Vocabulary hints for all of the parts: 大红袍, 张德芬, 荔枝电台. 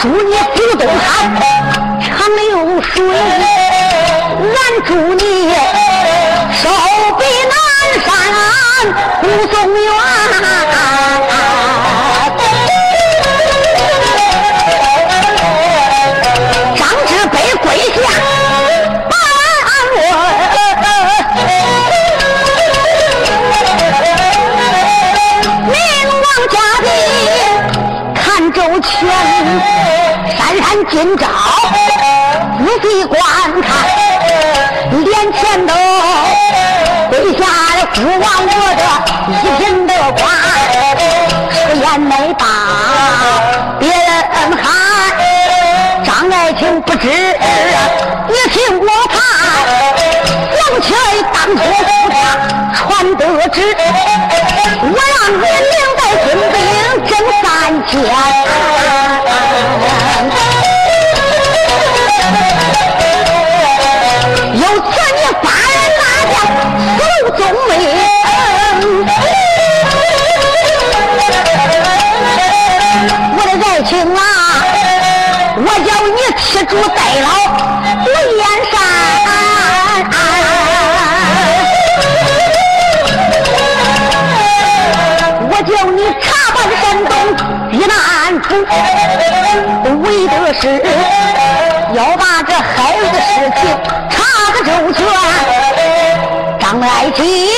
祝你福东汉长流水，俺祝你守北南山护松原，长治北归下把俺安稳，明王家的看周全，今朝仔细观看，眼前都跪下的父王我的一品的官，出言没把别人喊，张爱卿不知你听我判，王权当初不差传得知，我让你领带军兵征三千，有权你把人拿下苏总理，我的爱情啊，我要你吃住代劳雷燕山，我叫你查办山东一难处，为的是要把这孩子的事情周全，张爱卿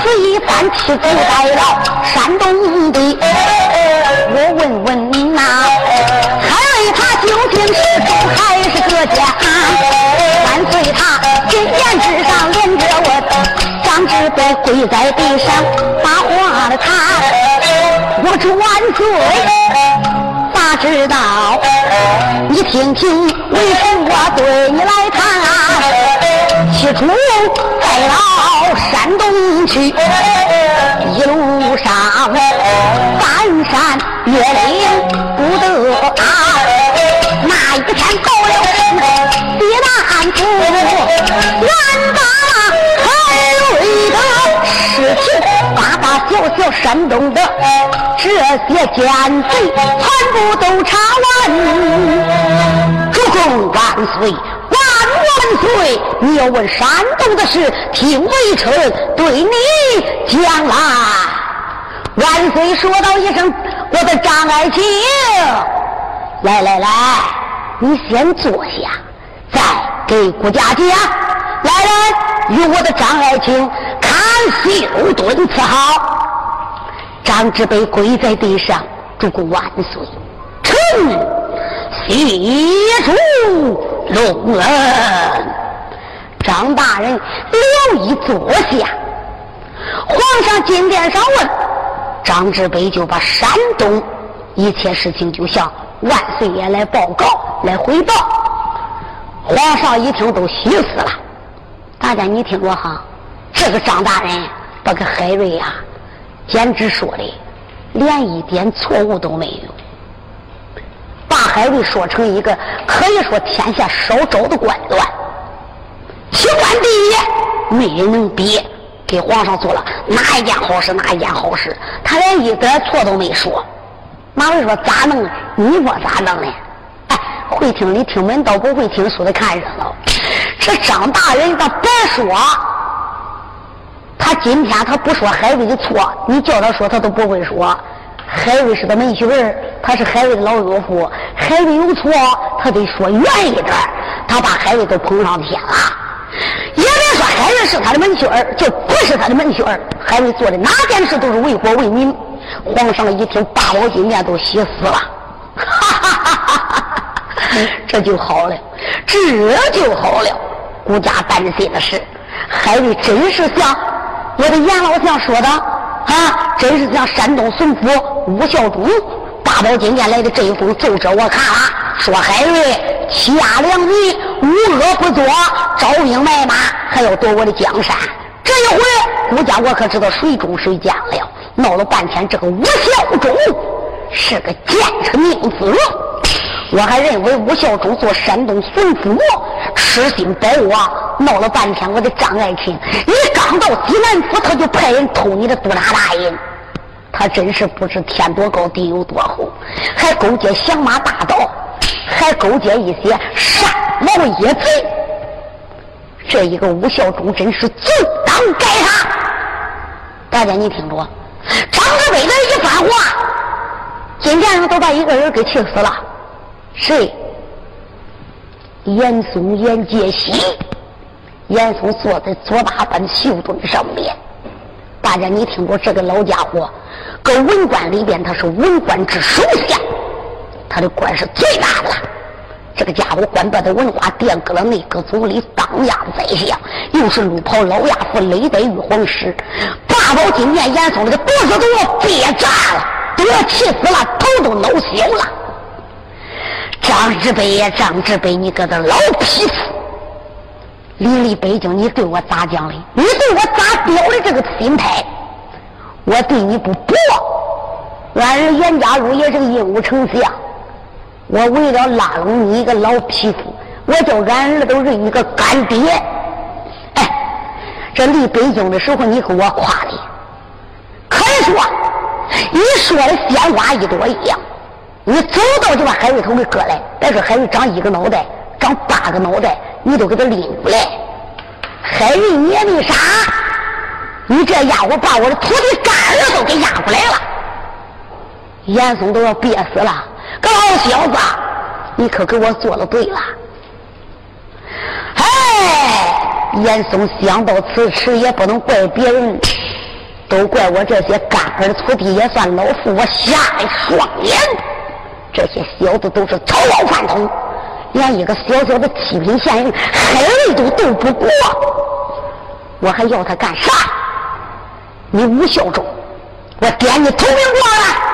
此一番吃苦代劳山东的，我问问你呐，还为他究竟是忠还是个假？万岁他金言之上连着我，张志北跪在地上把话了他，我主万岁。他知道你听听为什么我对你来谈，起初代劳山东去，一路上翻山越岭不得啊，那一天到了避难处，俺把海瑞的尸体把把小小山东的这些奸贼全部都查完，主公万岁万万岁！你要问山东的事，听微臣对你讲啦。万岁说道一声，我的张爱卿，来来来，你先坐下，再给顾家讲。来人，与我的张爱卿看休顿伺候。张之辈跪在地上，祝顾万岁。臣悉主隆恩。张大人留意坐下。皇上进殿上问，张之辈就把山东一切事情就向万岁爷来报告来汇报。皇上一听都虚死了。大家你听我哈，这个张大人把个海瑞呀、简直说的连一点错误都没有，把海瑞说成一个可以说天下少找的官员，清官第一，没人能比，给皇上做了哪一件好事哪一件好事，他连一点错都没说。马瑞说咋弄呢？你说咋弄呢？哎，会听里听门道，不会听书的看热闹。这张大人他别说，他今天他不说海瑞的错，你叫他说他都不会说。海瑞是他门婿儿，他是海瑞的老岳父，海瑞有错他得说远一点，他把海瑞都捧上天了。也别说海瑞是他的门婿儿，就不是他的门婿儿，海瑞做的哪件事都是为国为民。皇上一听，八宝金殿都洗死了，哈，这就好了，这就好了。顾家担心的是，海瑞真是像我的阎老相说的啊，真是像山东巡抚吴孝忠八宝金殿来的这一封奏折，我看了，说海瑞欺压良民，无恶不作，招兵买马，还要夺我的江山。这一回，顾家我可知道水中水降了。闹了半天，这个吴孝忠是个奸臣命子，我还认为吴孝忠做山东巡抚痴心保我，闹了半天，我的张爱卿，你刚到济南府，他就派人偷你的督察大印，他真是不知天多高地有多厚，还勾结响马大盗，还勾结一些山毛野贼，这一个吴孝忠真是罪当该杀。大家你听着。张之辈的一番话，今天上都把一个人给气死了。谁？严嵩、严介锡。严嵩坐在左大班秀墩上面。大家你听过这个老家伙，搁文官里边他是文官之首相，他的官是最大的了。这个家伙官办的文化殿搁了内阁总理，当家的宰相，又是路跑老亚夫，累得玉皇师，八宝金殿严嵩那个肚子都要憋炸了，都要气死了，头都脑小了。张之辈呀，张之辈，你个的老匹夫，离离北京，你对我咋讲的？你对我咋表的这个心态？我对你不薄。俺儿严家儒也是个英武丞相。我为了拉拢你一个老匹夫，我叫俺儿都是一个干爹。哎，这离北京的时候你给我夸的，可以说你说的鲜花一朵一样，你走到就把海瑞头给割来，别说海瑞长一个脑袋，长八个脑袋你都给他拎出来。海瑞你也没啥，你这家伙把我的徒弟干儿都给压过来了，严嵩都要憋死了。个老小子，你可给我做了对了。哎，严嵩想到此时，也不能怪别人，都怪我这些干儿徒弟也算老夫，我瞎了双眼，这些小子都是头脑饭桶，连一个小小的七品县令海瑞都斗不过，我还要他干啥？你吴孝忠，我点你头名状了，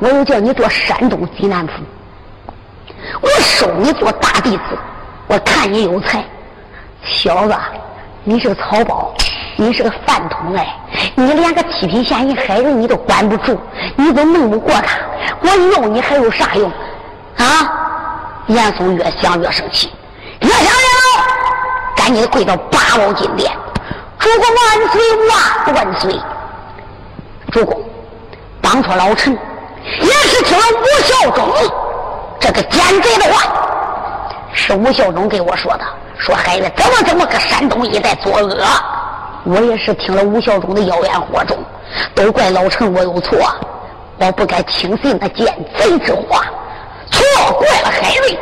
我又叫你做山东济南府，我收你做大弟子，我看你有才。小子，你是个草包，你是个饭桶，哎，你连个七品县尹海瑞你都管不住，你都弄不过他，我用你还有啥用啊？严嵩越想越生气，越想越恼，赶紧跪到八宝金殿，主公万岁万万岁！主公，当初老臣也是听了吴孝忠这个奸贼的话，是吴孝忠给我说的，说海瑞怎么搁山东一带作恶，我也是听了吴孝忠的妖言惑众，都怪老臣我有错，我不该轻信那奸贼之话，错怪了海瑞。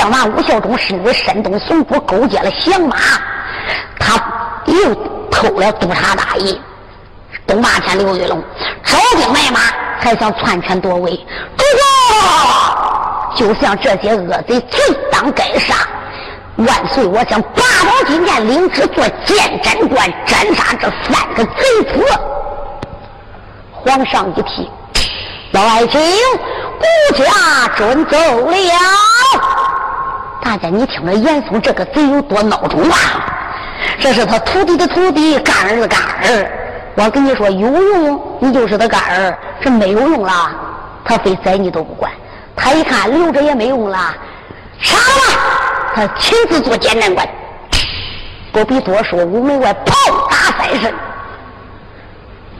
将完武孝忠是与山东刑部勾结了响马，他又偷了督察大印董霸前刘玉龙，招兵买马，还想篡权夺位，主公就像这些恶贼罪当该杀。万岁！我想拔刀金剑，领旨做监斩官，斩杀这三个贼子。皇上一听，老爱卿，顾家准走了。大家你听着，严嵩这个贼有多孬种啊！这是他徒弟的徒弟，干儿的干儿。我跟你说有用，你就是他干儿；这没有用了，他非宰你都不管。他一看留着也没用了，杀了吧！他亲自做监斩官，不必多说。午门外炮打三声，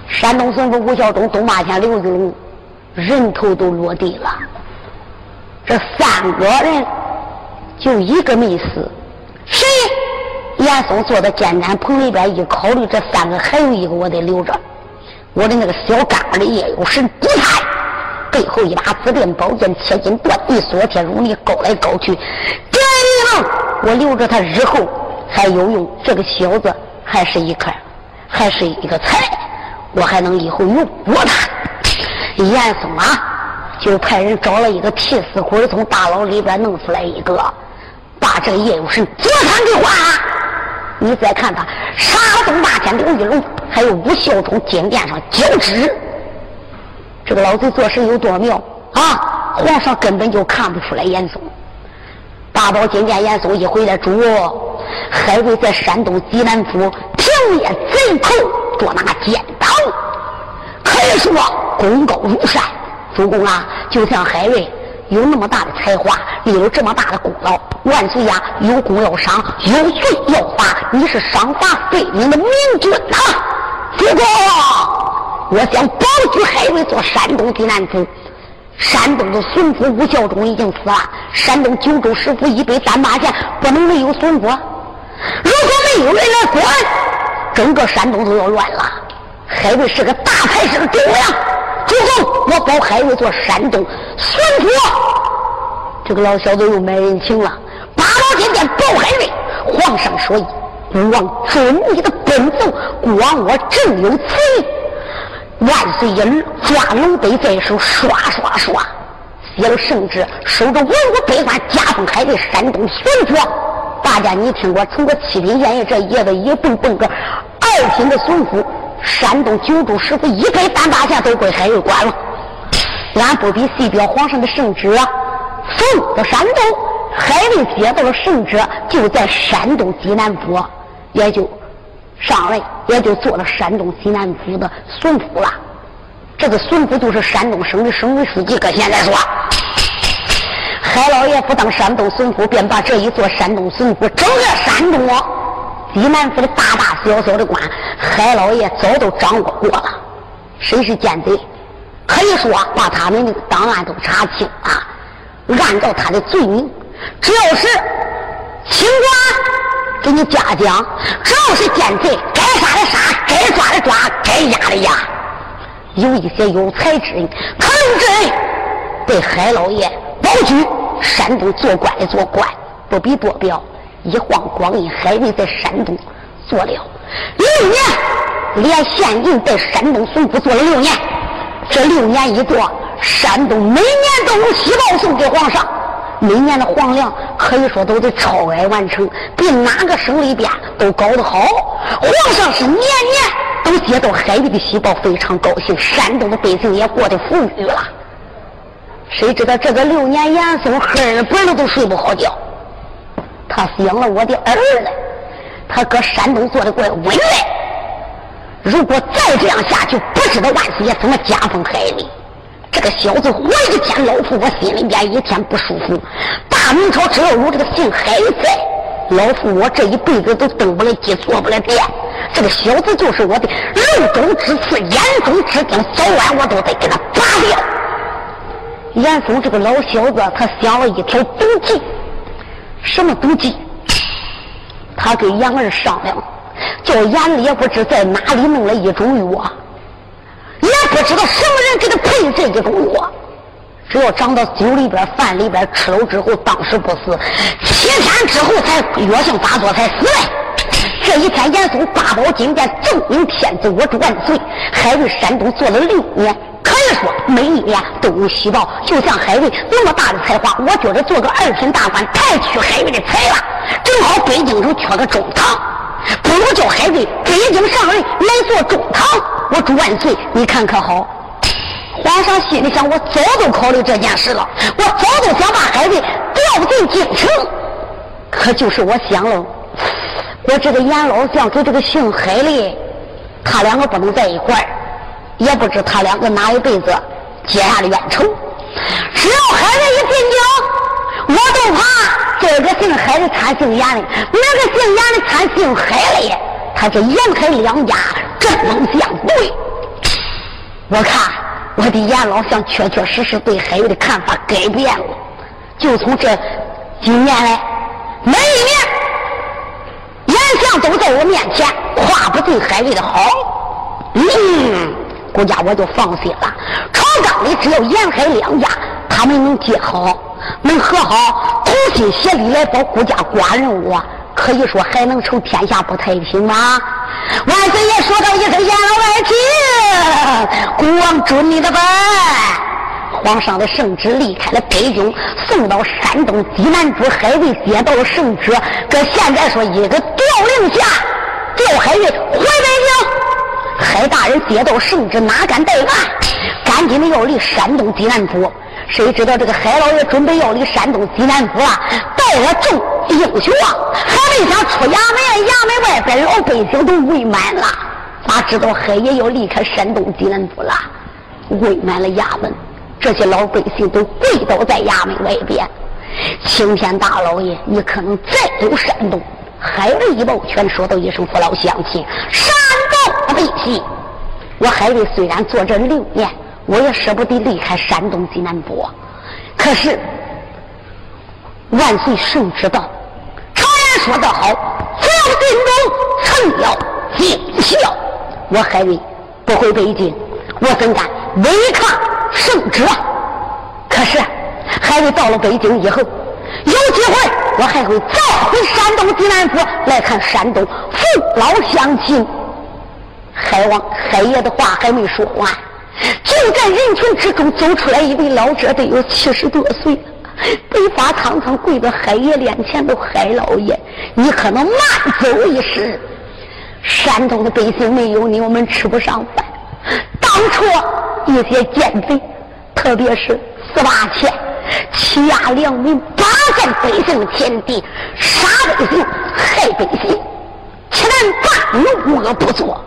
山东巡抚武孝忠、董霸前、刘玉龙人头都落地了。这三个人就一个没死。谁？严嵩坐在监斩棚里边一考虑，这三个还有一个我得留着，我的那个小杆儿的叶有神不太。背后一把紫电宝剑，切金断一锁铁如泥，勾来勾去。我留着他日后还有用，这个小子还是一块，还是一个菜，我还能以后用我他。严嵩啊，就派人找了一个替死鬼，从大牢里边弄出来一个，把这个叶有神截砍给剐。你再看他杀董霸前、刘玉龙，还有武孝忠金殿上交趾，这个老贼做事有多妙啊！皇上根本就看不出来严嵩。八宝金剑严嵩一回来，主还会在山东济南府平灭贼寇，捉拿奸党，可以说功高如山。主公啊，就像海瑞有那么大的才华，立有这么大的功劳，万岁呀、有功要赏，有罪要罚，你是赏罚分明的明君呐、主公，我想保举海瑞做山东济南府。山东的巡抚武孝忠已经死了，山东九州十府以北丹马县不能没有巡抚，如果没有人来管，整个山东都要乱了。海瑞是个大才是个主呀，主公，我保海瑞做山东巡抚。这个老小子又没人情了，拔刀点点保海瑞。皇上说：“孤王准你的本奏，孤王我正有此意。”万岁爷抓龙背在手，刷刷刷写了圣旨，守着文武百官，加封海瑞山东巡抚。大家你听过，从过七品县爷这爷子一蹦蹦个二品的巡抚，山东九州十府以北三大县都归海瑞管了。俺不必细表皇上的圣旨，送到山东，海瑞接到了圣旨，就在山东济南府，也就上来也就做了山东济南府的巡抚了。这个巡抚就是山东省的省委书记，搁现在说海老爷不当山东巡抚，便把这一座山东巡抚，整个山东济南府的大大小小的官，海老爷早都掌握过了。谁是奸贼，可以说把他们的档案都查清啊，按照他的罪名，只要是清官给你嘉奖，只要是奸贼，该杀的杀，该抓的抓，该压的压。有一些有才之人，可能之人被海老爷保举，山东做官的做官，不必多表。一晃光阴，海瑞在山东做了6年，连县印在山东巡抚做了6年。这6年一做，山东每年都有喜报送给皇上。每年的皇粮可以说都得超额完成，比哪个省里边都搞得好。皇上是年年都接到海瑞的喜报，非常高兴，山东的百姓也过得富裕了。谁知道这个6年，严嵩黑本了都睡不好觉。他想了，我的儿子，他搁山东做的怪稳嘞，如果再这样下去，不知道万岁爷怎么加封海瑞。这个小子活一天，老夫我心里边一天不舒服。大明朝只要有这个姓海在，老夫我这一辈子都登不了基，坐不了殿。这个小子就是我的肉中之刺，眼中之钉，早晚我都得给他拔掉。严嵩这个老小子，他想了一条毒计。什么毒计？他给杨二商量，叫严烈不知在哪里弄了一种药，也不知道什么人给他配这一种药，只有长到酒里边饭里边吃了之后，当时不死，7天之后才药性发作才死嘞。这一天严嵩八宝金殿奏明天子我主万岁，海瑞山东做了6年，可以说每一年都有喜报。就像海瑞那么大的才华，我觉得做个2品大官太取海瑞的才了，正好北京城缺个中堂，不如叫海瑞北京上任来做中堂，我主万岁你看可好。皇上心里想，我早都考虑这件事了，我早都想把海瑞调进京城，可就是我想了，我这个严老相跟这个姓海的，他两个不能在一块儿，也不知他两个哪一辈子结下的冤仇。只要海瑞一进京，我都怕这个姓海的掺姓严的，那个姓严的掺姓海的，他这严海两家针锋相对。我看我的严老相确确实实对海瑞的看法改变了，就从这几年来，每一年都在我面前夸不尽海瑞的好，国家我就放心了。朝纲里只有沿海两家他们能结好能和好，同心协力来保国家寡任务，可以说还能成天下不太平吗？万岁爷说到一声阎老万岁，国王准你的本。皇上的圣旨离开了北京，送到山东济南府，海瑞接到了圣旨，搁现在说一个调令下调海瑞回北京。海大人接到圣旨哪敢怠慢，赶紧的要离山东济南府。谁知道这个海老爷准备要离山东济南府啊，带了众英雄啊，还没想出衙门，衙门外边老百姓都围满了，哪知道海也要离开山东济南府了，围满了衙门。这些老百姓都跪倒在衙门外边，青天大老爷你可能再有山东。海瑞一抱拳说道一声父老乡亲，山东悲喜，我海瑞虽然坐这6年，我也舍不得离开山东济南府，可是万岁圣旨到，常言说得好，将军中臣要尽孝，我海瑞不回北京，我怎敢违抗圣旨？可是海瑞到了北京以后，有机会我还会再回山东济南府来看山东父老乡亲。海王海爷的话还没说完，就在人群之中走出来一位老者，得有70多岁，背发苍苍，跪到海爷脸前的海老爷，你可能慢走一时，山东的百姓没有你，我们吃不上饭。当初一些奸贼，特别是4、8千，欺压良民，霸占百姓田地，杀百姓，害百姓，欺男霸女，无恶不作。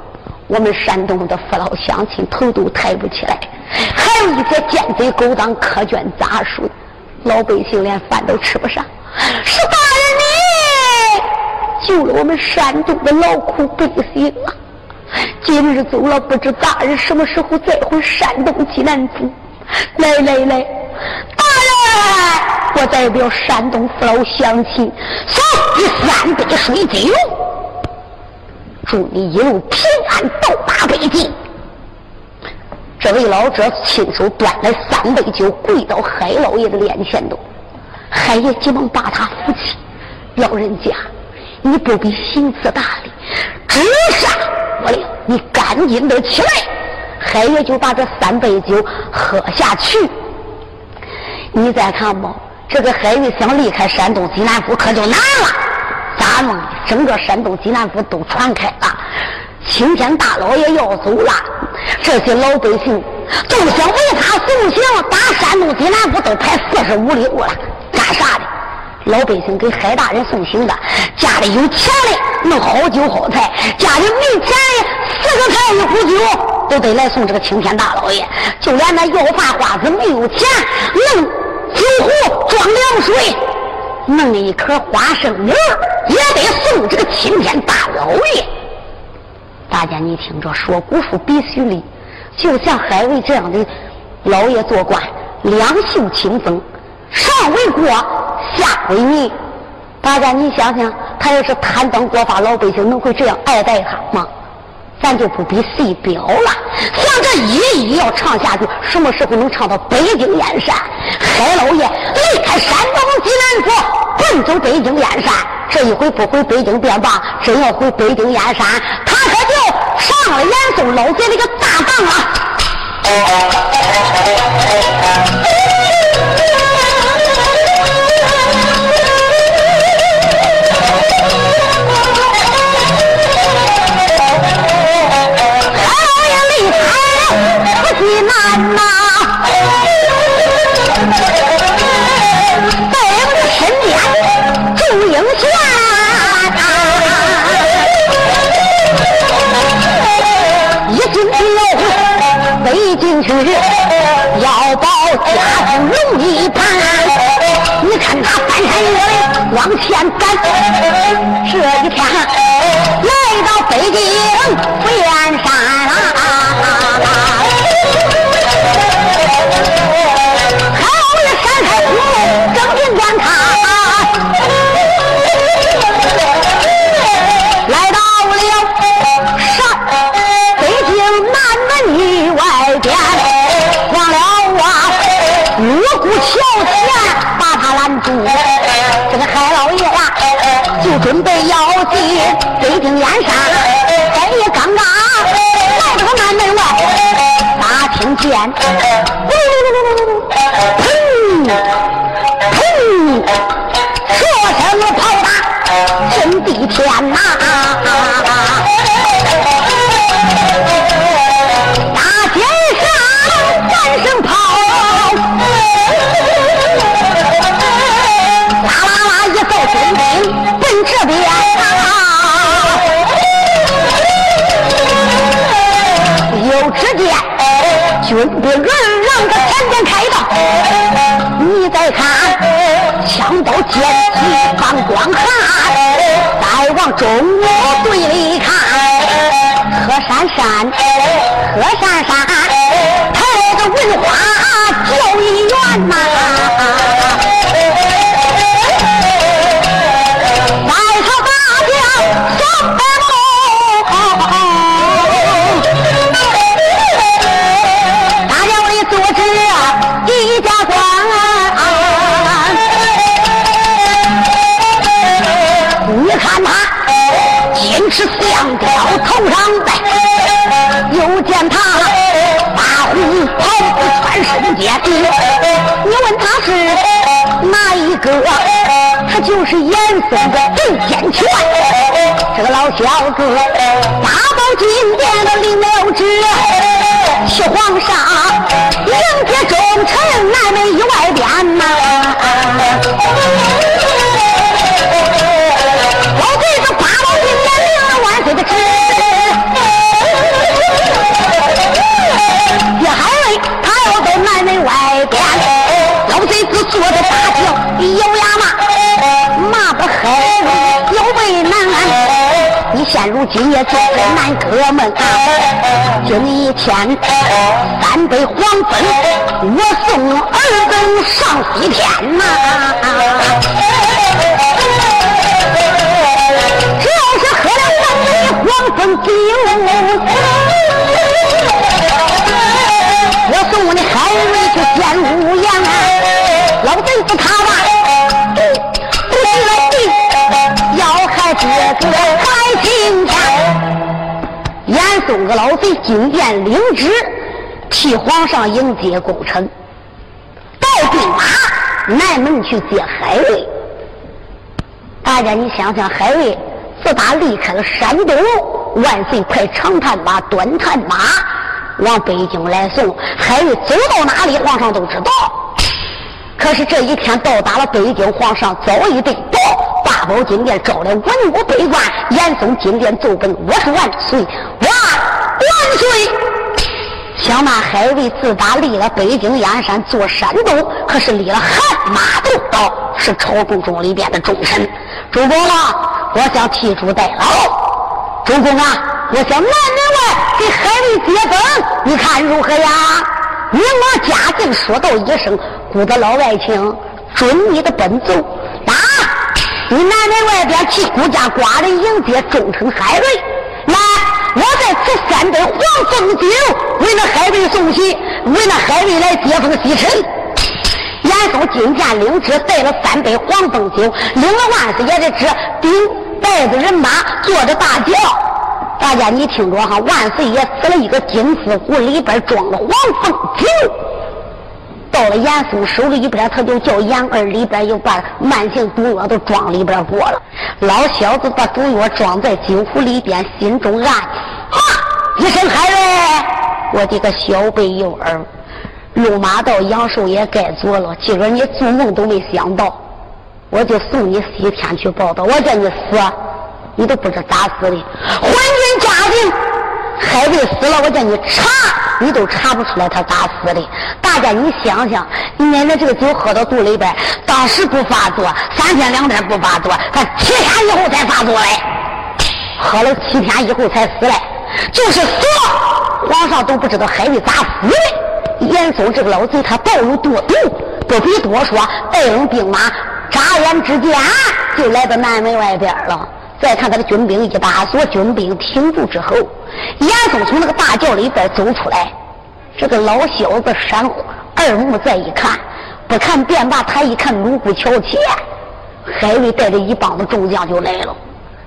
我们山东的父老乡亲头都抬不起来，还有一些奸贼勾当，苛捐杂税，老百姓连饭都吃不上。是大人你救了我们山东的劳苦百姓啊！今日走了，不知大人什么时候再回山东济南府。来，大人，我代表山东父老乡亲送你3杯水酒，祝你一路平安到达北京。这位老者亲手端来3杯酒，跪到海老爷的脸前头。海爷急忙把他扶起，老人家你不必心慈大礼，直上我了，你赶紧的起来。海爷就把这3杯酒喝下去。你再看吧，这个海爷想离开山东济南府可就难了，咱们整个山东济南府都传开了，青天大老爷要走了，这些老百姓都想为他送行，打山东济南府都排45里路了，干啥的？老百姓给海大人送行的，家里有钱的弄好酒好菜，家里没钱的4个菜1壶酒都得来送这个青天大老爷。就连那要饭花子没有钱，弄酒壶装凉水，弄一颗花生米也得送这个青天大老爷。大家你听着，说姑父必须礼，就像海瑞这样的老爷做官，两袖清风，上为国下为民。大家你想想，他要是贪赃国法，老百姓能会这样爱戴他吗？咱就不必细表了。像这一语要唱下去，什么时候能唱到北京燕山？海老爷离开山东济南府，奔走北京燕山。这一回不回北京便罢，真要回北京燕山，他可就上了严嵩老贼那个大当了。济南呐，在我的身边驻营下，一进六户北京去，要保家父容易盘。你看他翻山越岭往前赶，这一天来到北京飞燕山啊。这个海老爷呀，就准备要进北京燕山，哎呀，刚刚来到南门外，打听见，砰砰，说声炮打震地天呐，大街上战声炮。奔这边啊！有直接军兵人让他前边开道，你再看枪刀剑戟放光寒，再往中国队里看，何闪闪，何闪闪，太个文化教育院呐。是象雕头上戴，又见他大红袍穿身间。你问他是哪一个？他就是严嵩的对剑权。这个老小子打包金殿的领了旨，去皇上迎接忠臣南门以外边呐。老弟是八宝金殿。这个吃，也还为他要在南门外边，老贼子坐着大轿，有牙骂，骂不狠，有为难。你现如今也就是难哥们啊，经一天三杯黄粉，我送儿子上西天呐、只要是喝了三杯黄蜂酒，我送你海瑞去见武阳。老贼子他吧，不记了地，要害这个百姓家。严嵩个老贼进殿领旨，替皇上迎接功臣，到兵马南门去接海瑞。大家你想想，海瑞自打离开了山东，万岁快长探马短探马往北京来送，海瑞走到哪里皇上都知道。可是这一天到达了北京，皇上早已被报，八宝金殿招来文武百官，严嵩金殿奏本我是万岁万岁。想那海瑞自打离了北京燕山坐山东，可是离了汗马都到是朝贡中里边的忠臣。主公啊，我想替主代劳。主公啊，我想南门外给海瑞接风，你看如何呀？明王嘉靖说道一声，古的老外卿准你的本奏。啊，你南门外边替孤家寡人迎接忠臣海瑞，来，我在此山北黄蜂酒，为了海味送喜，为了海味来接风洗尘。严嵩金驾领旨带了山北黄蜂酒，领了万岁爷的旨，兵带着人马，坐着大轿。大家你听着哈，万岁爷吃了一个金丝壶，里边装了黄蜂酒。到了严嵩手里边，他就叫杨二里边又把慢性毒药都装里边过了。老小子把毒药装在酒壶里边，心中暗哈一声喊嘞：“我的个小辈幼儿，龙马到阳寿也该做了，今儿你做梦都没想到，我就送你西天去报道。我叫你死，你都不知咋死的，昏君家境，还未死了，我叫你查。”你都查不出来他咋死的。大家你想想，你奶奶这个酒喝到肚里边，当时不发作，三天两天不发作，他7天以后才发作嘞，喝了7天以后才死嘞，就是说皇上都不知道孩子咋死的。严嵩这个老贼他暴露多毒，不必多说，带领兵马眨眼之间就来到南门外边了。再看他的军兵一打所，军兵停住之后，严嵩从那个大轿里边走出来。这个老小子闪二目再一看，不看便罢，他一看锣鼓敲起，海瑞带着一帮子众将就来了。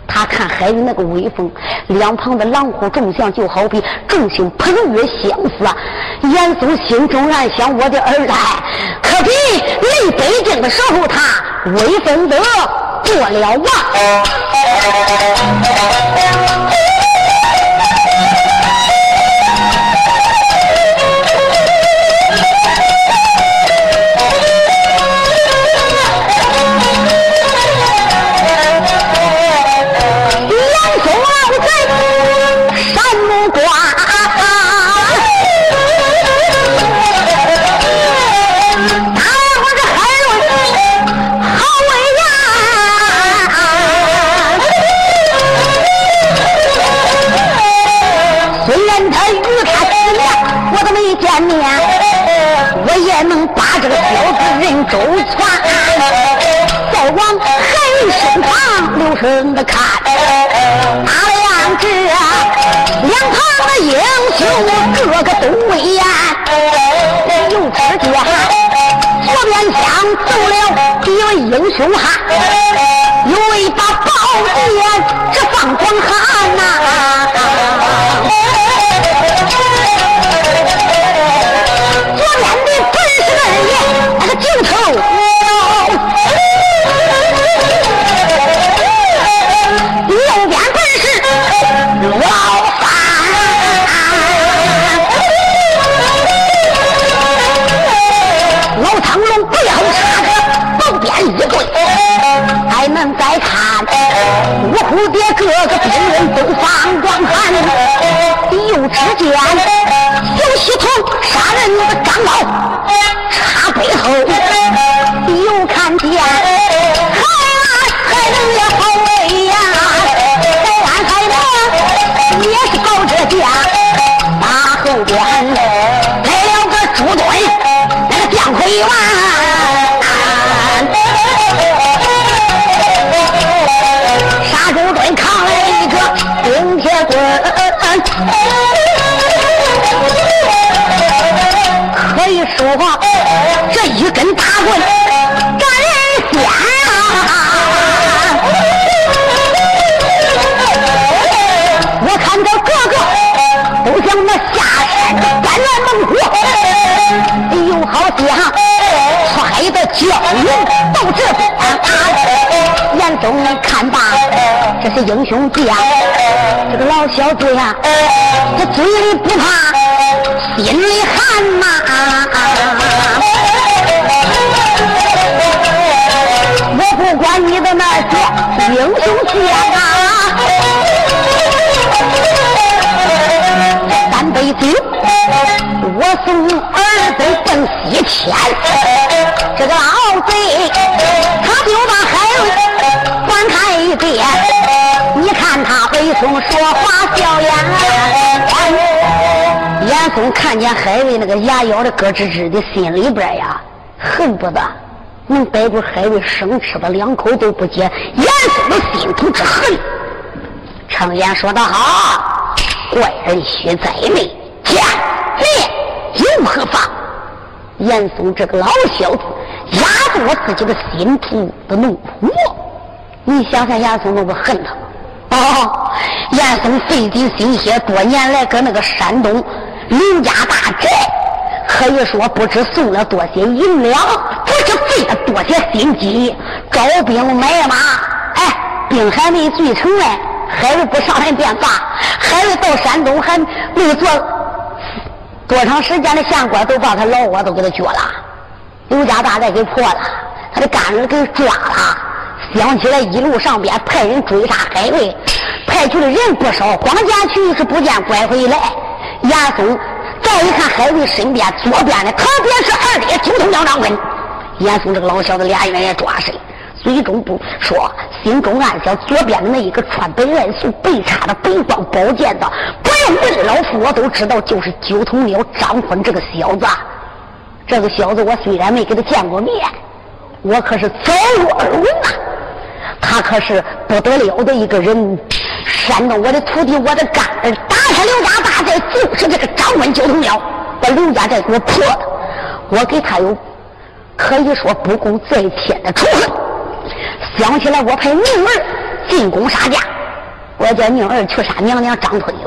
他看海瑞那个威风，两旁的狼虎众将就好比众星捧月相似啊。严嵩心中暗想：我的儿啊，可比立北京的时候他威风得做了啊。周窜再往黑身旁留神的看，哪两只两旁的英雄各个都威严，右边脚左边想走了一位英雄汉，有一把宝剑这放光汉呐，左边的本事二爷那个镜头，右边本是老法，老长龙背后插着，右边一对。还能再看我蝴蝶各个别人都放光汉，右指尖休息通杀人的长老。背后又看见，还能也好威呀！再安排呢，也是抱着家，大后边来了个主队，那个姜魁王，杀猪队扛来一个冰铁棍。可以说话这一根大棍干人响，我看到个个都像那下山的白兰猛虎，又好像揣的脚印斗志不眼中看吧，这是英雄将。这个老小子呀，这嘴里不怕心里汗呐，我不管你的那些英雄相啊，三杯酒我送二贼奔西天。这个老贼他就把海瑞翻开一遍，你看他背诵说话笑脸。严嵩看见海瑞那个牙咬的咯吱吱的，心里边呀恨不得能逮住海瑞生吃的两口都不接。严嵩的心头之恨。常言说得好，坏人须在内，见面又何妨？严嵩这个老小子压着我自己的心头不能破，你想想严嵩那个恨他哦，严嵩费尽心血，多年来搁那个山东刘家大寨，可以说不知送了多些银两，不知费了多些心机，招兵买马，哎，兵还没聚成嘞，还是不上来变法，还是到山东还没做多长时间的县官，都把他老窝都给他撅了，刘家大寨给破了，他的干人给抓了。想起来一路上边派人追杀海瑞，派去的人不少，光家去是不见拐回来。严嵩再一看海瑞身边左边的旁边是二爹九头鸟张坤，严嵩这个老小子俩人也抓谁，嘴中不说，心中暗想：左边的那一个穿白元素背插的背光宝剑的，不用问老夫我都知道，就是九头鸟张坤这个小子。这个小子我虽然没给他见过面，我可是早有耳闻呐，他可是不得了的一个人。山东我的徒弟，我的干儿，打下刘家大寨就是这个张文九头鸟，把刘家寨给我破了。我给他有可以说不共戴天的仇恨。想起来我陪宁儿进宫杀驾，我叫宁儿去杀娘娘张推远，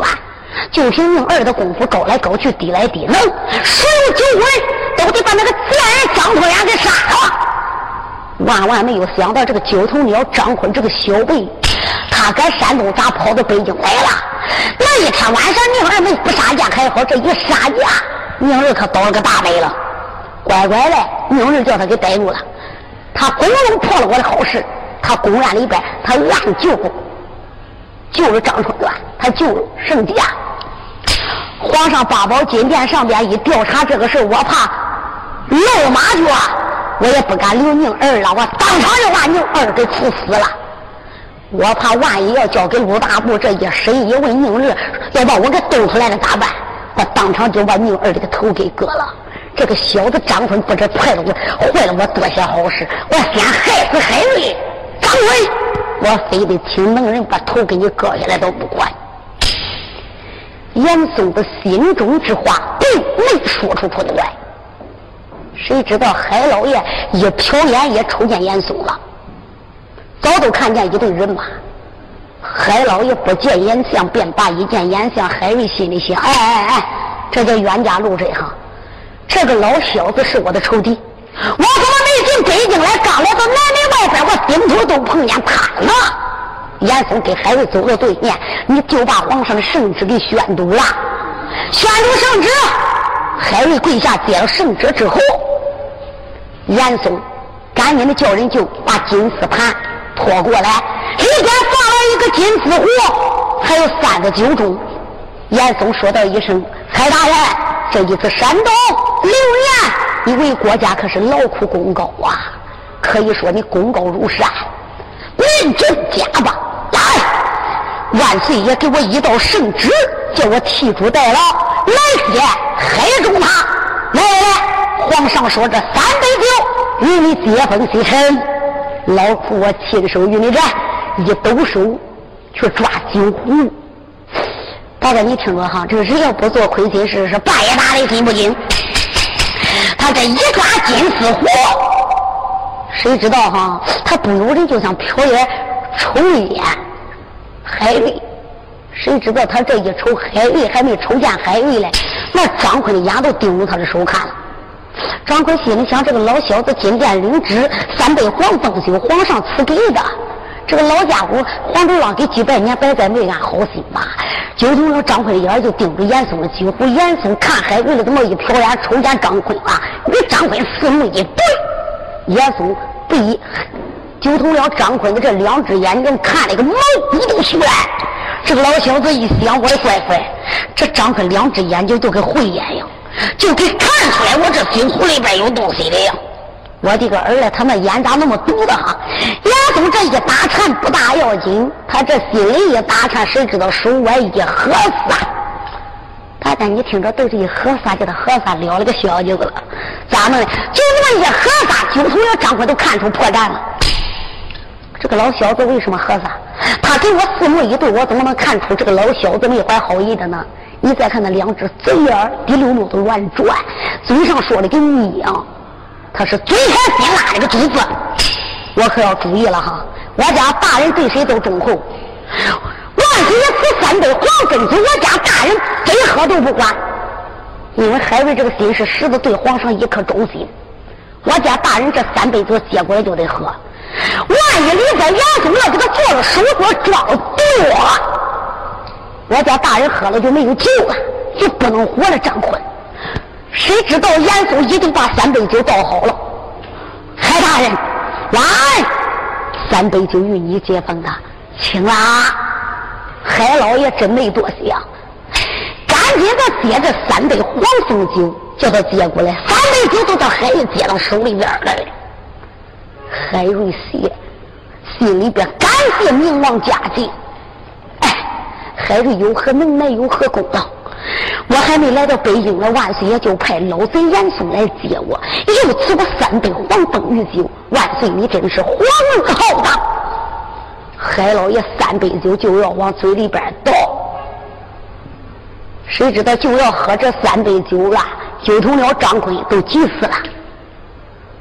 就凭宁儿的功夫，搞来搞去，抵来抵弄，十有九九都得把那个贱人张推远给杀了。万万没有想到，这个九头鸟张坤这个小辈，他跟山东咋跑到北京来了？那一天晚上，宁儿没不杀价还好，这一杀价，宁儿可倒了个大霉了。乖乖嘞，宁儿叫他给逮住了，他公然破了我的好事，他公然了一百，他暗救了张春远，他救了圣驾。皇上八宝金殿上边一调查这个事，我怕漏马脚啊。我也不敢留宁儿了，我当场就把宁儿给处死了。我怕万一要交给鲁大木，这一审一问宁儿要把我给兜出来了咋办？我当场就把宁儿这个头给割了。这个小子张坤不知坏了我，坏了我多些好事。我先害死海瑞，张坤，我非得请能人把头给你割下来都不管。严嵩的心中之话并没说出口来。谁知道海老爷一瞟眼也瞅见严嵩了，早都看见一队人马。海老爷不见严相，便罢；一见严相，海瑞心里想：哎，这叫冤家路窄哈！这个老小子是我的仇敌，我怎么没进北京来，刚来到南门外边，我顶头都碰见他了。严嵩给海瑞走到对面，你就把皇上的圣旨给宣读了，宣读圣旨。海瑞跪下接了圣旨之后，严嵩赶紧的叫人就把金丝盘拖过来，里边放了一个金丝壶，还有3个酒盅。严嵩说道一声：“海大人，这一次山东6年，你为国家可是劳苦功高啊，可以说你功高如山，民政家邦。来，万岁爷给我一道圣旨，叫我替主代劳，来也海中他。来。”皇上说：“这3杯酒与你接风洗尘，老夫我亲手与你战，一抖手去抓酒壶。”大哥，你听着哈，这个人要不做亏心事，是半夜打雷心不惊。他这一抓金丝壶，谁知道哈？他不由人就想瞟眼瞅一眼海瑞，谁知道他这一瞅海瑞，还没瞅见海瑞嘞，那张坤的牙都盯住他的手看了。张坤心里想：这个老小子金殿领旨，3杯黄蜂酒，皇上赐给的。这个老家伙黄鼠狼给几百年，白再没安好心吧。九头鸟张坤眼就盯着严嵩的酒壶，严嵩看海瑞了这么一瞟眼，瞅见张坤啊，与张坤四目一对。严嵩被九头鸟张坤的这2只眼睛看了一个毛骨都出来。这个老小子一想：我的乖乖，这张坤2只眼睛都跟慧眼呀！就给看出来我这酒壶里边有东西的呀！我的个儿嘞，他那眼咋那么毒的哈！严嵩这一打颤不大要紧，他这心里一打颤，谁知道手腕一合撒。大家你听着，对着一合撒，叫他合撒了了个小舅子了，咋弄的？就那么一合撒，酒头鸟张坤都看出破绽了。这个老小子为什么喝撒？他给我四目一对，我怎么能看出这个老小子没怀好意的呢？你再看那两只贼眼滴溜溜的乱转，嘴上说的跟你一样，他是嘴前先拉了个珠子。我可要注意了哈，我家大人对谁都忠厚，万岁爷吃三杯黄根酒，我家大人谁喝都不管。你们还为这个心是实的对皇上一颗忠心，我家大人这三杯酒接过来就得喝，万一李在元宗要给他做了手脚装肚，我家大人喝了就没有救了，就不能活了。张坤，谁知道严嵩已经把三杯酒倒好了，海大人来，三杯酒与你接风的，请啦。海老爷真没多想，赶紧的接着三杯黄蜂酒，叫他接过来，三杯酒都到海爷接到手里边来了。海瑞谢，心里边感谢明王嘉靖。哎，海瑞有何能耐，有何公道？我还没来到北京呢，万岁爷就派老贼严嵩来接我，又赐我三杯黄蜂御酒。万岁，你真是皇恩浩荡！海老爷三杯酒就要往嘴里边倒，谁知道就要喝这三杯酒了，酒头鸟张奎都急死了。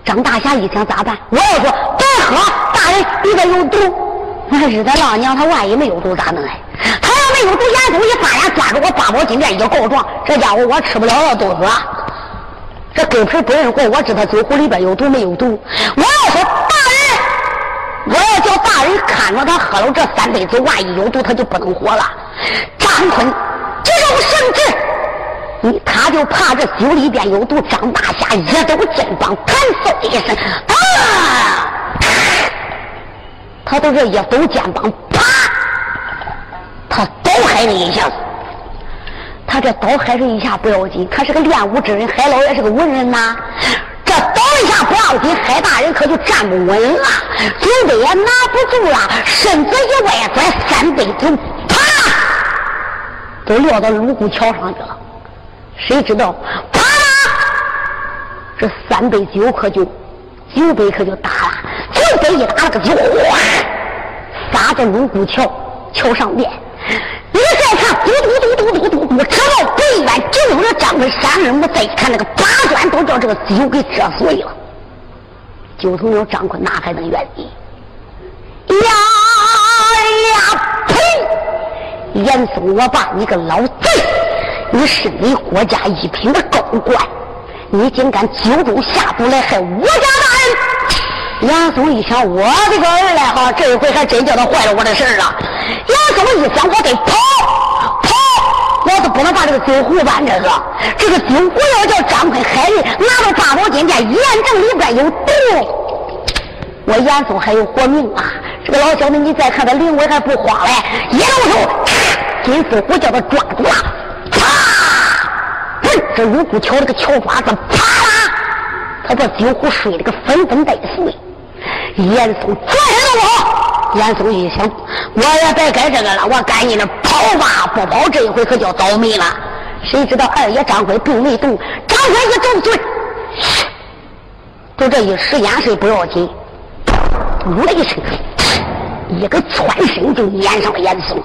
张大侠一想咋办？我要说别喝，大人你得有毒。那是他老娘，他万一没有毒咋弄哎？他要没有毒，严嵩一把牙抓住我八宝金链一告状，这家伙我吃不了了肚子啊！这狗皮不认货，我知他酒壶里边有毒没有毒。我要说大人，我要叫大人看着他喝了这三杯酒，万一有毒他就不能活了。张坤这种圣旨，他就怕这酒里边有毒，张大侠也都肩膀弹奏一声，啊！他都这一抖肩膀，啪！他倒海了一下。他这倒海人一下不要紧，他是个练武之人，海老爷是个文人呐。这倒一下不要紧，海大人可就站不稳了，酒杯也拿不住了，身子一歪拐，三杯酒啪都撂到泸沽桥上去了。谁知道啪这三杯酒可就酒杯可就打了，酒杯一打了个酒撒在泸沽桥上面。你再看嘟嘟嘟嘟嘟嘟嘟，直到北远就有了张奎三人。我再看那个八转都叫这个酒给折碎了，酒桶有张奎哪还能愿意呀？呸！严嵩，我把你个老贼，你是你国家一品的高官，你竟敢酒中下毒来害我家大人！严嵩一想，我这个儿来哈，这一回还真叫他坏了我的事儿了。严嵩一想，我得跑，我都不能把这个酒壶搬着了。这个酒壶要叫张奎海瑞拿到八宝金殿验证里边有毒，我严嵩还有活命啊！这个老小子，你再看他灵威还不慌嘞，一动手，金丝虎叫他抓住了，啪！奔着泸沽桥这个桥爪子，啪啦！他把酒壶摔了个粉粉带碎。严嵩转身就跑。严嵩一想，我也别改这个了，我赶紧的跑吧，不跑这一回可就倒霉了。谁知道二爷张奎并没动，张奎一张嘴，就这一使眼神不要紧，呜了一声，一个窜身就撵上了严嵩。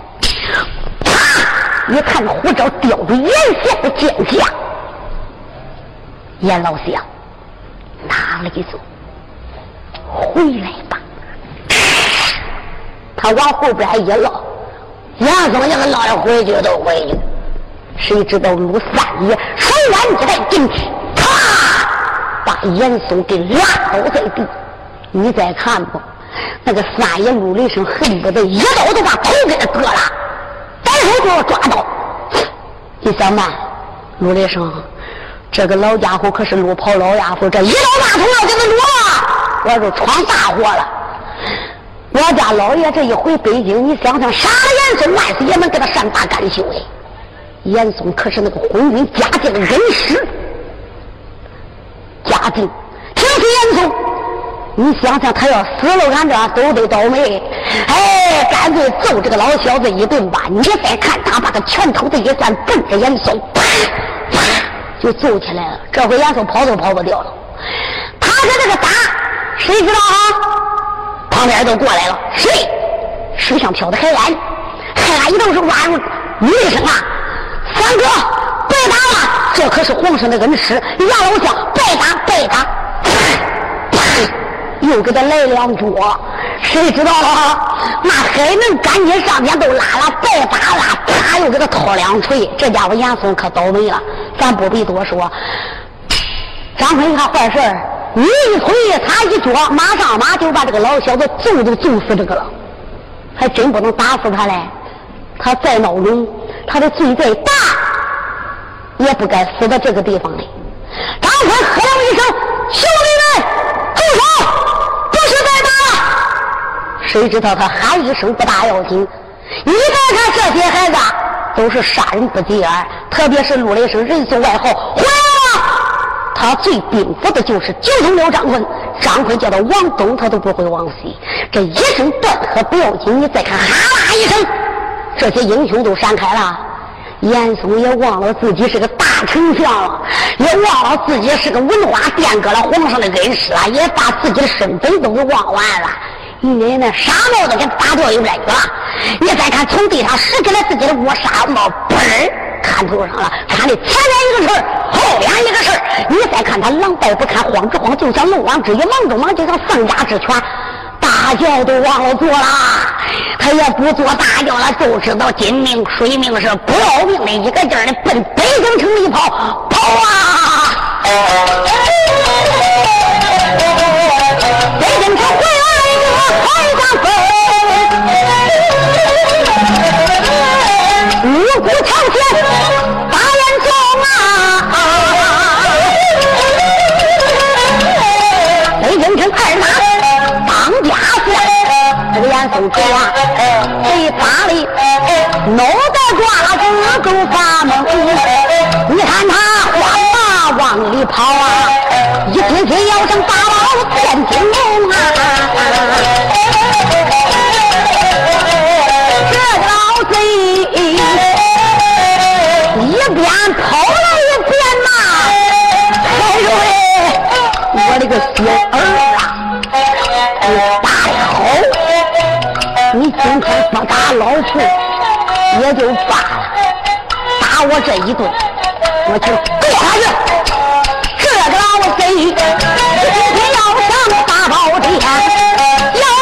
啪！一看胡椒叼住严嵩的剑下，严老相哪里走？回来吧。他往后边一捞，严嵩那个老人回去都回去。谁知道鲁三爷手腕一带进去，啪，把严嵩给拉倒在地。你再看吧，那个三爷鲁雷生恨不得一刀都把头给他割了，单手就要抓刀。你想吧，鲁雷生这个老家伙可是鲁袍老家伙，这一刀把头要给他撸了，我就闯大祸了。我家老爷这一回北京，你想想杀了严嵩，万岁爷能给他善罢甘休的。严嵩可是那个昏迷嘉靖的人师，嘉靖听起严嵩，你想想他要死了，俺这都得倒霉。哎，干脆揍这个老小子一顿吧！你再看他把他拳头子一攥，奔着严嵩，啪啪就揍起来了。这回严嵩跑都跑不掉了，他跟那个打，谁知道啊？旁边都过来了，谁石像瞟的黑俺，黑俺一动手抓住你一声啊，三哥别打了，这可是皇上的恩师，你让我讲别打别打，又给他来两桌，谁知道啊那黑人赶紧上前都拉了，别打了，啪又给他掏两锤，这家伙严嵩可倒霉了，咱不必多说。张坤一看坏事儿，你一推他一脚，马上马就把这个老小子揍都揍死这个了，还真不能打死他嘞，他再闹容，他的罪再大也不该死到这个地方来。张坤喝了一声，兄弟们住手，不许再打了。谁知道他喊一声不大要紧，你再看这些孩子都是杀人不及眼，特别是陆雷生人送外号回来了，他最禀赋的就是九头鸟张坤，张坤叫他往东他都不会往西，这一声断喝不要紧，你再看哈啦一声，这些英雄都闪开了。严嵩也忘了自己是个大丞相了，也忘了自己是个文化殿阁了皇上的恩师了，也把自己的身份都给忘完了，一年呢啥帽子给打掉一边去了。你再看从地上拾起来自己的窝纱帽，嘣儿看头上了，看的前面一个事儿后边一个事儿，你再看他狼狈不堪，慌之慌，就像漏网之鱼，忙中忙就像丧家之犬，大叫都忘了做了，他也不做大叫了，就知道金命水命是不要命的，一个劲儿的奔北京城里跑，跑啊！北京城回来我跑一趟奔，五股长街把人撞啊！北京城二大。这严嵩这样被打的脑袋瓜子都发懵，你看他慌啊往里跑啊，一天天要上八宝殿金龙啊，这个老贼一边跑了一边骂，哎呦喂我这个小儿啊，你打得好，你今天不打老夫也就罢了，打我这一顿我就剁下去，这个老贼今天要上八宝殿，要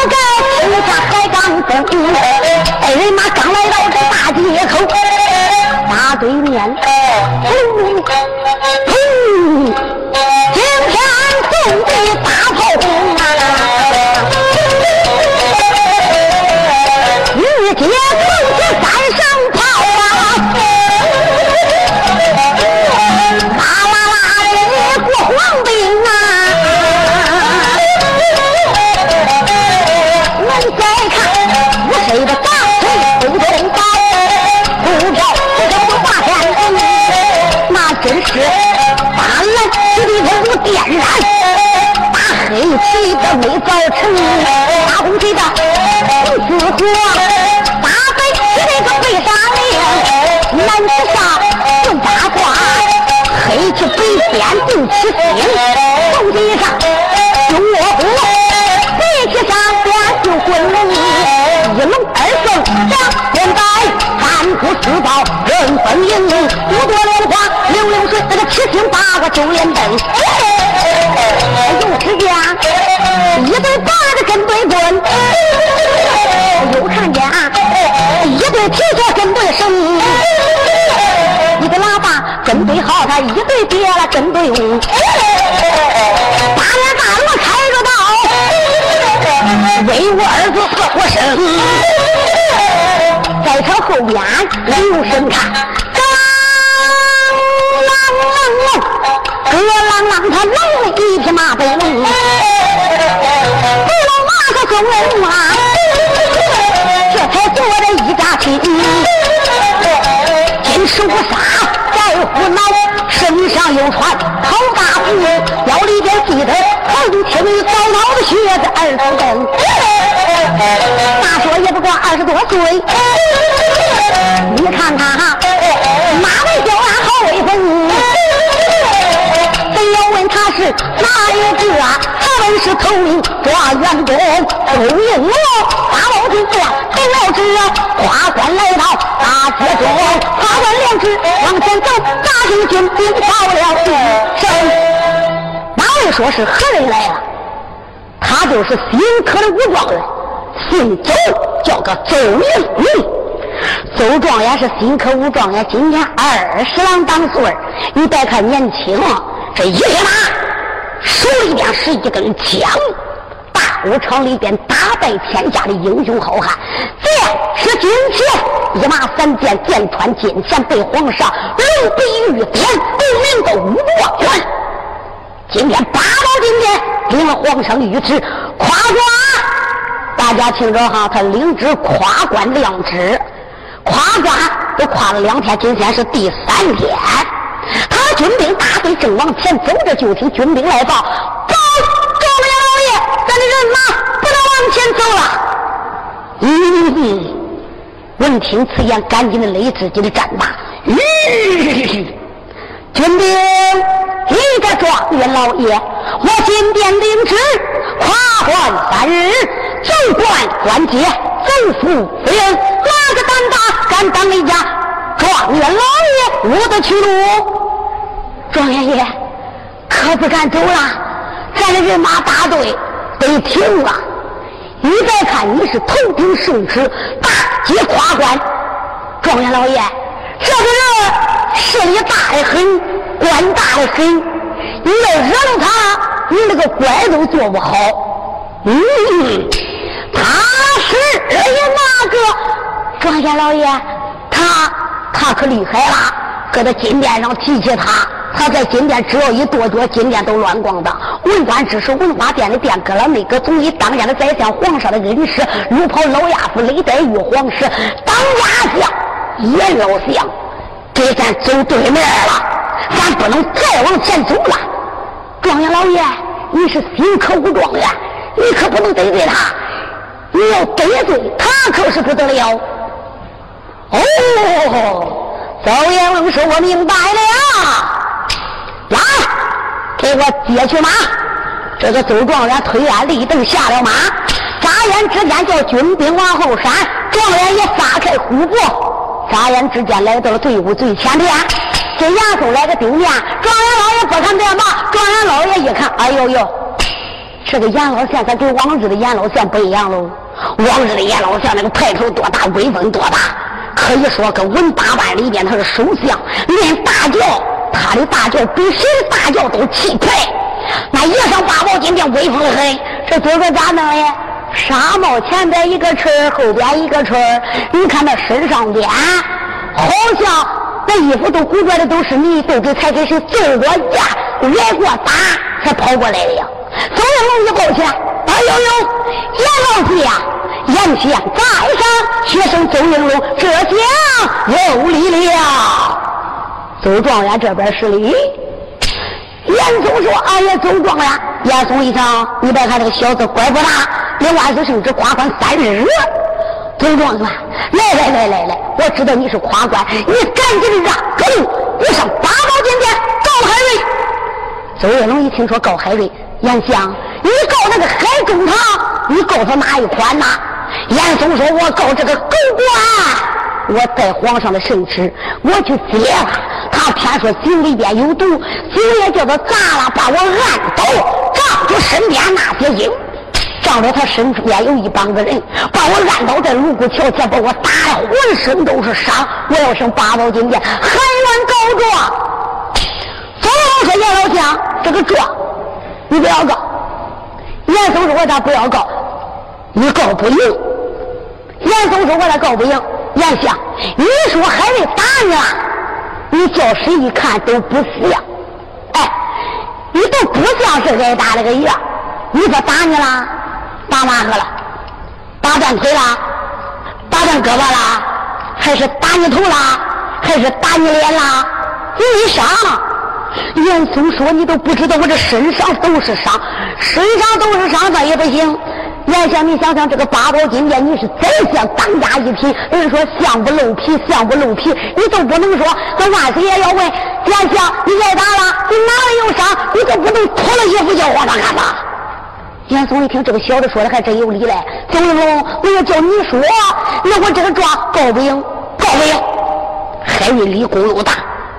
该吃他还敢争，哎人妈刚来到这大街口，打对面砰砰，今天送的大炮轰啊，也碰见赶上跑啊，啦啦啦的过黄兵啊，我再看我谁的大腿不动刀，不着不着不化干净，那真是把蓝旗的人物点燃，大黑旗的没造成，大红旗的不死活，背上脸蓝旗上就八卦，黑旗背边定旗顶，红旗上就模糊，黑旗上边就滚龙，一龙二凤两连带，三虎四豹人分营，五朵莲花六六水，那个七星八卦九连灯，又是这样一对八个跟对滚，又看见啊一对皮鞋跟对绳，一个喇叭跟对好，他一对别了跟对舞，打呀打我开着刀，为我儿子喝过生，在他后边留神看，咯啷啷啷咯啷啷，他弄了一匹马背龙，不老马可走人啊，才做了一家亲，金手纱在胡闹，身上有穿头大布，腰里边系的红铁女高高的靴子二十根，大说也不过20多岁，你看他哈马尾小啊好威风，非要问他是哪一个啊，他们是头领，这花园中走云路，大帽子呀，黑帽子啊，花冠来到大街中，花冠两只往前走，大军军兵到了地上。哪位说是何人来了？他就是新科的武状元，姓周，叫个周应玉。周状元是新科武状元，今年20郎当岁，你别看年轻，这一匹马，手里边是一根枪，大武场里边打败天下的英雄好汉。这是金钱，一马三箭，箭穿金钱，被皇上龙背玉鞭，功名的武状元。今天八宝金殿领了皇上御旨，夸我。大家听着哈，他领旨夸官亮旨，夸官都夸了2天，今天是第3天。他军兵大队正往前走着，就听军兵来报：“报周老爷，咱的人马不能往前走了。”闻听此言，赶紧的擂自己的战马。军兵，你个状元老爷，我今天领旨夸官3日。州官关节奏府夫人，哪个胆大敢当你家状元老爷我的去路？状元爷可不敢走了，咱的人马大队得停了。你再看你是头顶圣旨，大街夸官。状元老爷，这个人势力大得很，官大得很，你要惹了他，你那个官都做不好。他是那个状元老爷，他可厉害了，搁在金殿上提起他在金殿只要一跺脚，金殿都乱光的。文官只是文华殿的殿阁了，每个总理当家的宰相，皇上的恩师，如袍老亚夫，雷带玉皇室，当家将也要想给咱走对面了，咱不能再往前走了。状元老爷，你是新科武状元，你可不能得罪他，你要得罪他可是不得了。周延龙说：“我明白了，来，给我接去马。”这个周状元推鞍立镫下了马，眨眼之间叫军兵往后闪，状元也撒开虎步，眨眼之间来到了队伍最前边。这丫头来个丢面，状元老爷不看这马，状元老爷一看，哎呦呦！这个阎老县，咱跟往日的阎老县不一样喽。往日的阎老县那个派头多大，威风多大，可以说跟文八班里边他是首相，连大轿他的大轿比谁的大轿都气派。那一上八宝金殿威风很，这多个咋弄呀？纱帽前边一个圈，后边一个圈，你看那身上边，好像那衣服都古怪的，都是泥，都给才给谁揍过架、挨过打才跑过来的呀。周应龙一抱起来，哎呦呦，阎老弟呀，阎相在上，学生周应龙这下有礼了。周状元这边施礼。严嵩说：“哎呀，周状元，严嵩一上，你别看这个小子乖不大，连外子甚至夸官3日。”周状元，来，我知道你是夸官，你赶紧让给我上八宝金殿告海瑞。周应龙一听说告海瑞，阎相，你告那个海中堂，你告他哪一款呢？严嵩说：“我告这个狗官，我带皇上的圣旨，我去接了他，偏说井里边有毒，井也叫他砸了，把我按倒，仗着身边那些鹰，仗着他身边有一帮子人，把我按倒在卢沟桥前，把我打得浑身都是伤，我要上八宝金殿，喊冤告状。”周老说：“严老相，这个状。”你不要告。严嵩说：“他不要告，你告不赢。”严嵩说：“他告不赢。”严相，你说海瑞打你了，你叫谁一看都不像，哎，你都不像是挨打那个样。你说打你了，打哪个了？打断腿了？打断胳膊了？还是打你头了？还是打你脸了？你啥？严嵩说：“你都不知道我这身上都是伤，身上都是伤，那也不行。”严相，你想想这个八宝金殿，你是宰相当家一品，人说相不露皮，相不露皮，你都不能说，那万岁也要问严相，你挨打了，你哪里有伤，你都不能脱了衣服叫皇上看吧？严嵩一听这个小子说的还真有理嘞，怎么了？我要叫你说，那我这个抓告不赢，告不赢。海瑞李公又大，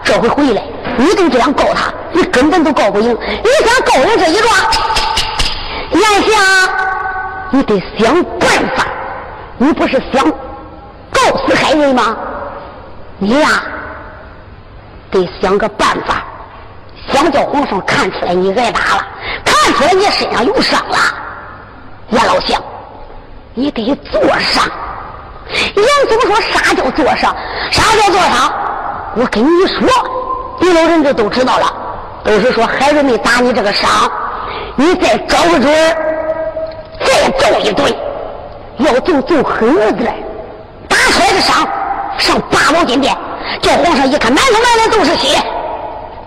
这回回来，你都这样告他，你根本都告不赢。你想告人这一抓，眼下你得想办法。你不是想告死海瑞吗？你呀、得想个办法，想叫皇上看出来你挨打了，看出来你身上有伤了。严老相，你得坐上。严嵩说啥叫坐上？啥叫坐上？我跟你说，一楼人就都知道了，都是说孩子没打你这个伤，你再找个准再揍一顿，要揍狠儿子来，打出来的伤上8毛金钿，叫皇上一看，满头满脸都是血。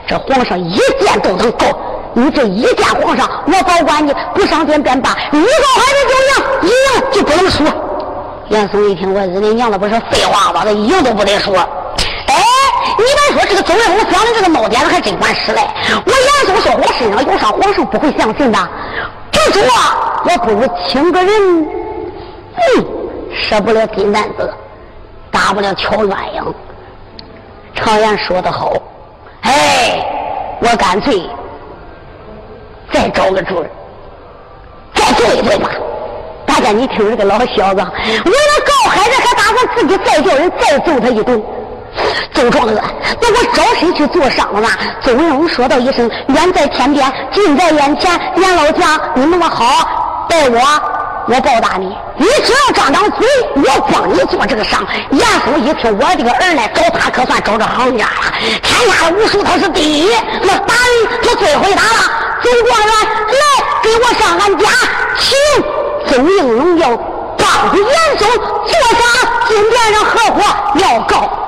这皇上一剑都能够，你这一剑皇上我保管你不上天便罢，你告还是就赢，一赢就不能输。严嵩一听，我日你娘的，不是废话吧，这赢都不得输。哎，你们说这个周瑞红想的这个脑点子还真管使嘞。我严嵩说我身上有伤，皇上不会相信的，这说我不如请个人，舍不了金担子，打不了乔鸳鸯。常言说得好，哎，我干脆再找个主儿，再做一顿吧。大家你听这个老小子，为了告孩子，还打算自己再叫人再揍他一顿。周壮乐，那我找谁去做赏了呢？周文龙说道一声：“远在天边，近在眼前。严老将，你那么好，待我报答你。你只要张张嘴，我帮你做这个赏。”严嵩一听，我这个儿来找他可算找着行家了，天下的武术他是第一，那打人他最会打了。周状元，来给我上俺家，请周应龙要帮着严嵩做赏，今天让合伙要告。